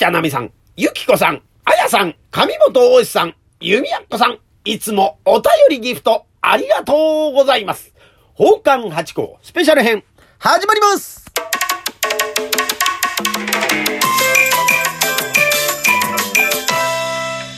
田奈美さん、ゆきこさん、あやさん、上本大志さん、ゆみやっこさん、いつもお便りギフトありがとうございます。奉還八甲スペシャル編始まります。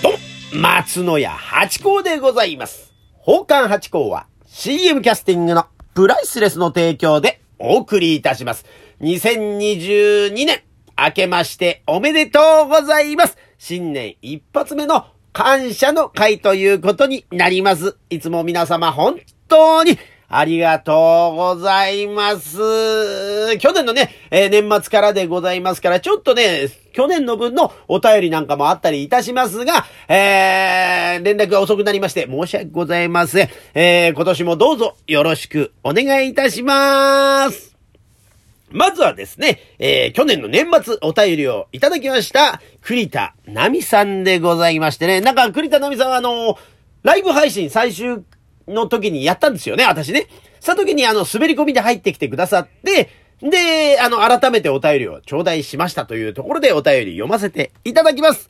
どん松野屋八甲でございます。奉還八甲は CM キャスティングのプライスレスの提供でお送りいたします。2022年明けましておめでとうございます。新年一発目の感謝の会ということになります。いつも皆様本当にありがとうございます。去年のね、年末からでございますから、ちょっとね、去年の分のお便りなんかもあったりいたしますが、連絡が遅くなりまして申し訳ございません。今年もどうぞよろしくお願いいたします。まずはですね、去年の年末お便りをいただきました栗田奈美さんでございましてね。なんか栗田奈美さんはライブ配信最終の時にやったんですよね、私ね。その時に滑り込みで入ってきてくださって、で、改めてお便りを頂戴しましたというところでお便り読ませていただきます。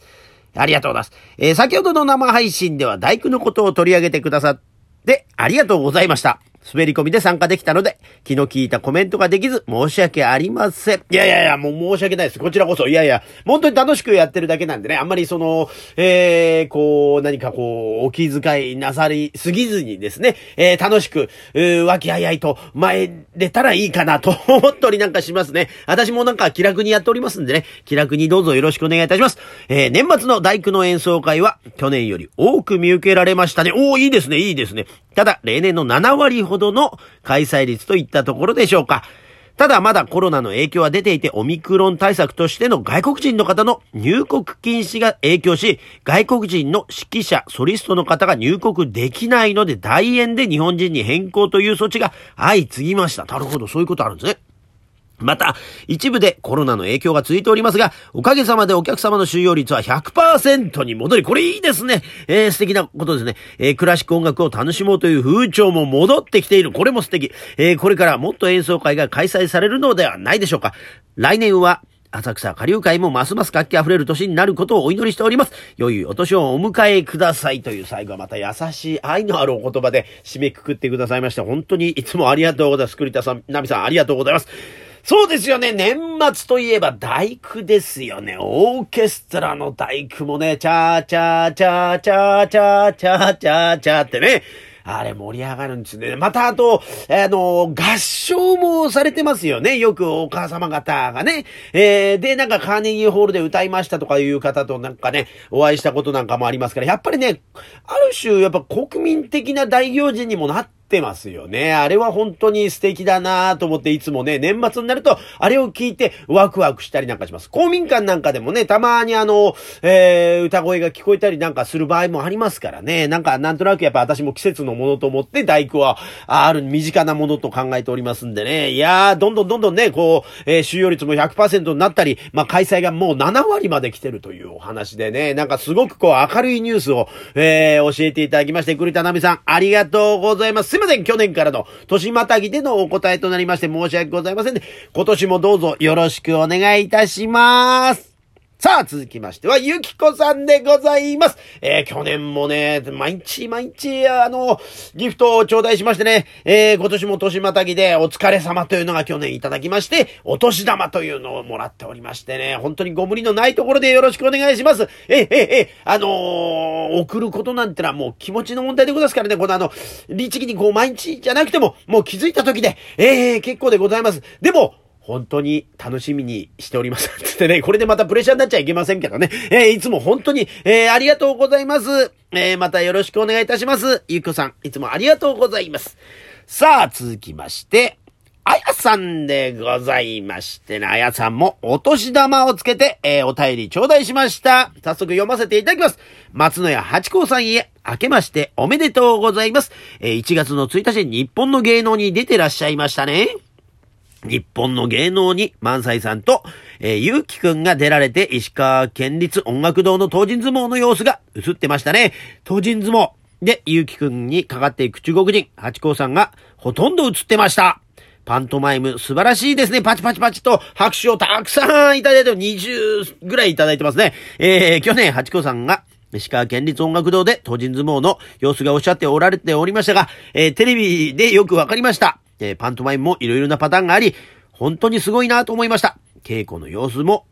ありがとうございます。先ほどの生配信では大工のことを取り上げてくださってありがとうございました。滑り込みで参加できたので、気の利いたコメントができず、申し訳ありません。いや、もう申し訳ないです。こちらこそ。本当に楽しくやってるだけなんでね、あんまり何かお気遣いなさりすぎずにですね、楽しく、わきあいあいと前出たらいいかなと思ったりなんかしますね。私もなんか気楽にやっておりますんでね、気楽にどうぞよろしくお願いいたします。年末の大工の演奏会は、去年より多く見受けられましたね。おー、いいですね、いいですね。ただ、例年の7割ほどの開催率といったところでしょうか。ただまだコロナの影響は出ていて、オミクロン対策としての外国人の方の入国禁止が影響し、外国人の指揮者、ソリストの方が入国できないので、代演で日本人に変更という措置が相次ぎました。なるほど、そういうことあるんですね。また、一部でコロナの影響が続いておりますが、おかげさまでお客様の収容率は 100% に戻り、これいいですね。素敵なことですね。クラシック音楽を楽しもうという風潮も戻ってきている。これも素敵。これからもっと演奏会が開催されるのではないでしょうか。来年は、浅草下流会もますます活気あふれる年になることをお祈りしております。良いお年をお迎えくださいという、最後はまた優しい愛のあるお言葉で締めくくってくださいまして、本当にいつもありがとうございます。栗田さん、奈美さん、ありがとうございます。そうですよね。年末といえば大工ですよね。オーケストラの大工もね、チャーチャーチャーチャーチャーチャーチャーチャーってね。あれ盛り上がるんですね。またあと、合唱もされてますよね。よくお母様方がね。で、なんかカーネギーホールで歌いましたとかいう方となんかね、お会いしたことなんかもありますから、やっぱりね、ある種やっぱ国民的な大行事にもなってますよね。あれは本当に素敵だなと思って、いつもね、年末になるとあれを聞いてワクワクしたりなんかします。公民館なんかでもね、たまに歌声が聞こえたりなんかする場合もありますからね。なんかなんとなくやっぱ私も季節のものと思って大工はある身近なものと考えておりますんでね。いやー、どんどんね、収容率も 100% になったり、まあ開催がもう7割まで来てるというお話でね、なんかすごく明るいニュースを、教えていただきまして、栗田奈美さん、ありがとうございます。すいません、去年からの年またぎでのお答えとなりまして申し訳ございませんね。今年もどうぞよろしくお願いいたします。さあ、続きましては、ゆきこさんでございます。去年もね、毎日、ギフトを頂戴しましてね、今年も年またぎでお疲れ様というのが去年いただきまして、お年玉というのをもらっておりましてね、本当にご無理のないところでよろしくお願いします。送ることなんてのはもう気持ちの問題でございますからね、律儀に毎日じゃなくても、もう気づいた時で、結構でございます。でも、本当に楽しみにしております。つってね、これでまたプレッシャーになっちゃいけませんけどね。いつも本当に、ありがとうございます。またよろしくお願いいたします。ゆきこさん、いつもありがとうございます。さあ、続きまして、あやさんでございましてね。あやさんもお年玉をつけて、お便り頂戴しました。早速読ませていただきます。松野屋八甲さんへ、明けましておめでとうございます。1月の1日に日本の芸能に出てらっしゃいましたね。日本の芸能に萬斎さんと、ゆうきくんが出られて、石川県立音楽堂の当人相撲の様子が映ってましたね。当人相撲でゆうきくんにかかっていく中国人、八甲さんがほとんど映ってました。パントマイム素晴らしいですね。パチパチパチと拍手をたくさんいただいて、20ぐらいいただいてますね。去年ハチコさんが石川県立音楽堂で当人相撲の様子がおっしゃっておられておりましたが、テレビでよくわかりました。パントマイムもいろいろなパターンがあり、本当にすごいなと思いました。稽古の様子も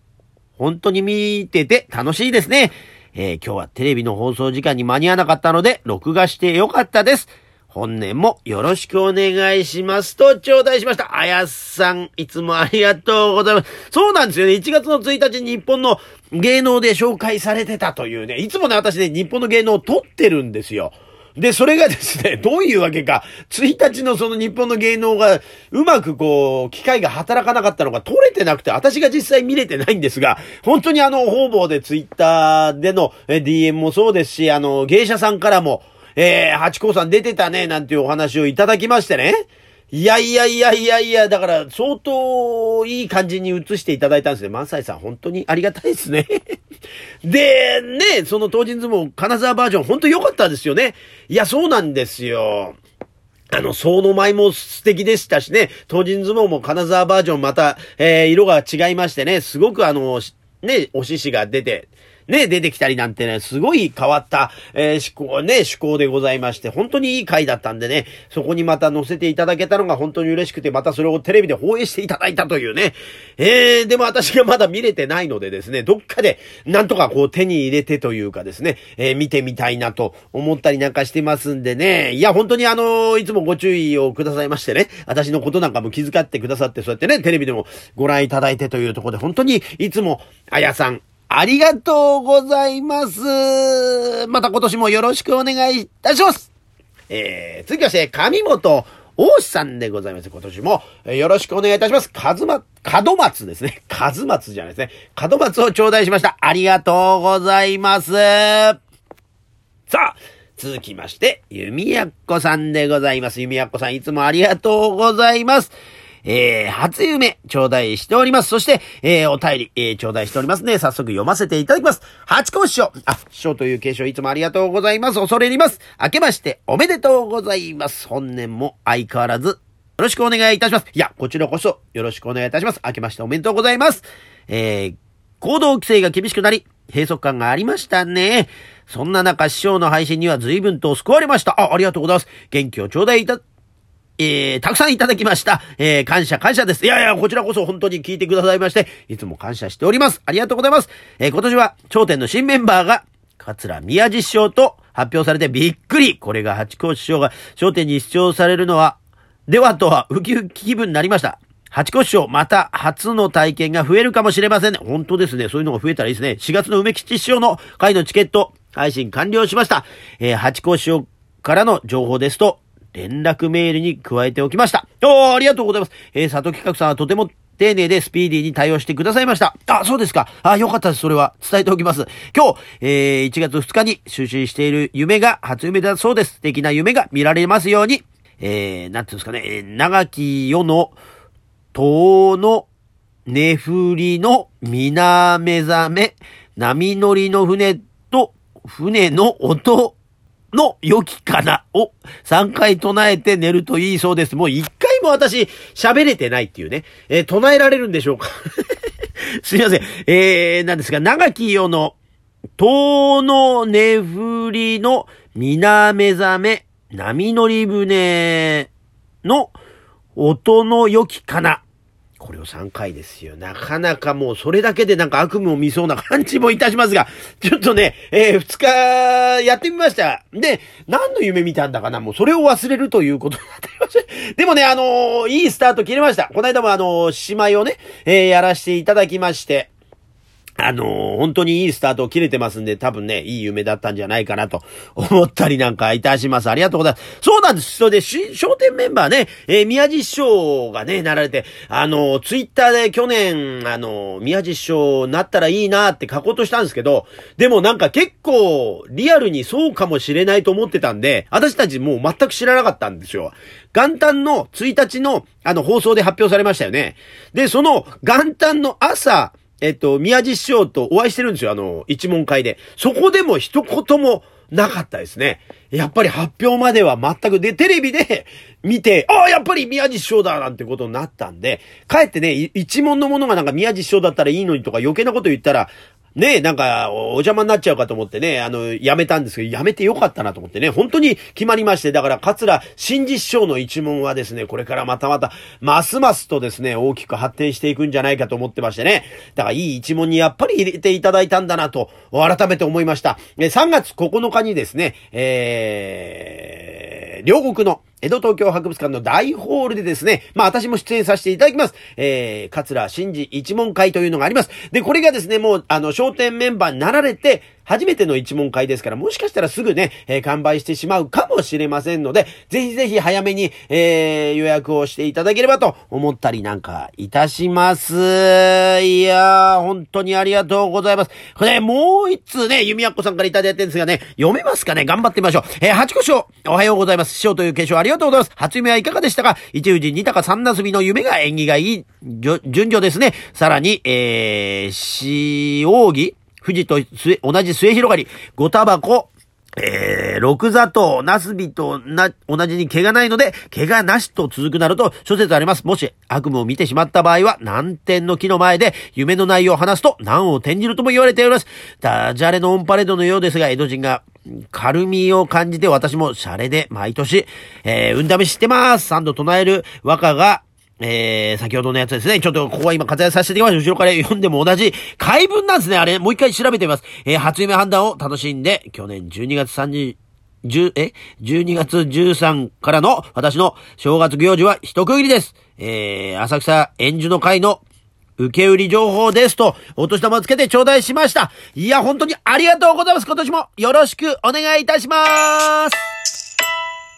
本当に見てて楽しいですね。今日はテレビの放送時間に間に合わなかったので録画してよかったです。本年もよろしくお願いしますと頂戴しました。あやさん、いつもありがとうございます。そうなんですよね。1月の1日に日本の芸能で紹介されてたというね。いつもね、私ね、日本の芸能を撮ってるんですよ。で、それがですね、どういうわけか、1日のその日本の芸能が、うまくこう、機械が働かなかったのが取れてなくて、私が実際見れてないんですが、本当に方々でツイッターでの DM もそうですし、芸者さんからも、ハチ公さん出てたね、なんていうお話をいただきましてね。いや、だから、相当いい感じに映していただいたんですね。萬斎さん、本当にありがたいですね。で、ね、その当人相撲、金沢バージョン、本当良かったですよね。いや、そうなんですよ。その舞も素敵でしたしね、当人相撲も金沢バージョン、また、色が違いましてね、すごくね、お獅子が出て、ね、出てきたりなんてね、すごい変わった、趣向でございまして、本当にいい回だったんでね、そこにまた載せていただけたのが本当に嬉しくて、またそれをテレビで放映していただいたというね。でも私がまだ見れてないのでですね、どっかでなんとかこう手に入れてというかですね、見てみたいなと思ったりなんかしてますんでね。いや、本当にいつもご注意をくださいましてね、私のことなんかも気遣ってくださって、そうやってね、テレビでもご覧いただいてというところで、本当にいつも、あやさん、ありがとうございます。また今年もよろしくお願いいたします。続きまして、上本大志さんでございます。今年もよろしくお願いいたします。門松ですね。門松じゃないですね。門松を頂戴しました。ありがとうございます。さあ、続きまして、弓矢子さんでございます。弓矢子さん、いつもありがとうございます。初夢、頂戴しております。そして、お便り、頂戴しておりますね。早速読ませていただきます。ハチ公師匠。あ、師匠という継承いつもありがとうございます。恐れ入ります。明けましておめでとうございます。本年も相変わらずよろしくお願いいたします。いや、こちらこそよろしくお願いいたします。明けましておめでとうございます。行動規制が厳しくなり、閉塞感がありましたね。そんな中、師匠の配信には随分と救われました。ありがとうございます。元気を頂戴いたたくさんいただきました。感謝です。いや、こちらこそ本当に聞いてくださいまして、いつも感謝しております。ありがとうございます。今年は、頂点の新メンバーが、桂宮治師匠と発表されてびっくり。これがハチ公師匠が頂点に出場されるのは、ではとはウキウキ気分になりました。ハチ公師匠、また初の体験が増えるかもしれませんね。本当ですね。そういうのが増えたらいいですね。4月の梅吉師匠の会のチケット、配信完了しました。ハチ公師匠からの情報ですと、連絡メールに加えておきました。ありがとうございます。佐藤企画さんはとても丁寧でスピーディーに対応してくださいました。あ、そうですか。あ、よかったです。それは伝えておきます。今日、1月2日に就寝している夢が初夢だそうです。素敵な夢が見られますように。なんていうんですかね。長き世の遠の寝振りの皆目覚め、波乗りの船と船の音の良きかなを3回唱えて寝るといいそうです。もう1回も私喋れてないっていうね。唱えられるんでしょうかすいません。なんですが、長き世の遠の寝振りの皆目覚め、波乗り船の音の良きかな。これを3回ですよ。なかなかもうそれだけでなんか悪夢を見そうな感じもいたしますが、ちょっとね、2日やってみました。で、何の夢見たんだかな、もうそれを忘れるということになってました。でもね、いいスタート切れました。この間も獅子舞をね、やらせていただきまして、本当にいいスタートを切れてますんで、多分ね、いい夢だったんじゃないかなと思ったりなんかいたします。ありがとうございます。そうなんです。それで、笑点メンバーね、宮治師匠がね、なられて、ツイッターで去年、宮治師匠なったらいいなって書こうとしたんですけど、でもなんか結構、リアルにそうかもしれないと思ってたんで、私たちもう全く知らなかったんですよ。元旦の1日の、放送で発表されましたよね。で、その、元旦の朝、宮治師匠とお会いしてるんですよ、一問会で。そこでも一言もなかったですね。やっぱり発表までは全くで、テレビで見て、ああ、やっぱり宮治師匠だなんてことになったんで、かえってね、一門のものがなんか宮治師匠だったらいいのにとか余計なこと言ったら、ねえ、なんか、お邪魔になっちゃうかと思ってね、やめたんですけど、やめてよかったなと思ってね、本当に決まりまして、だから、桂伸二師匠の一門はですね、これからまた、ますますとですね、大きく発展していくんじゃないかと思ってましてね、だから、いい一門にやっぱり入れていただいたんだなと、改めて思いました。3月9日にですね、両国の江戸東京博物館の大ホールでですね、私も出演させていただきます。桂伸二一門会というのがあります。で、これがですね、もう、笑点メンバーになられて、初めての一門会ですから、もしかしたらすぐね、完売してしまうかもしれませんので、ぜひぜひ早めに、予約をしていただければと思ったりなんかいたします。いやー、本当にありがとうございます。これ、ね、もう一通ね、弓矢子さんからいただいてるんですがね、読めますかね、頑張ってみましょう。八個師匠、おはようございます。師匠という継承ありがとうございます。初夢はいかがでしたか？一富士二鷹三なすびの夢が縁起がいい順序ですね。さらに、四扇富士と同じ末広がり、五タバコ、六座となすびと同じに毛がないので、毛がなしと続くなどと諸説あります。もし悪夢を見てしまった場合は、難点の木の前で夢の内容を話すと難を転じるとも言われております。ダジャレのオンパレードのようですが、江戸人が軽みを感じて私もシャレで毎年、運試ししてます。3度唱える和歌が、先ほどのやつですね。ちょっとここは今活躍させていただきます。後ろから読んでも同じ回文なんですね。あれ、もう一回調べてみます。初夢判断を楽しんで、去年12月13からの私の正月行事は一区切りです。浅草演寿の会の受け売り情報ですと、お年玉をつけて頂戴しました。いや、本当にありがとうございます。今年もよろしくお願いいたします。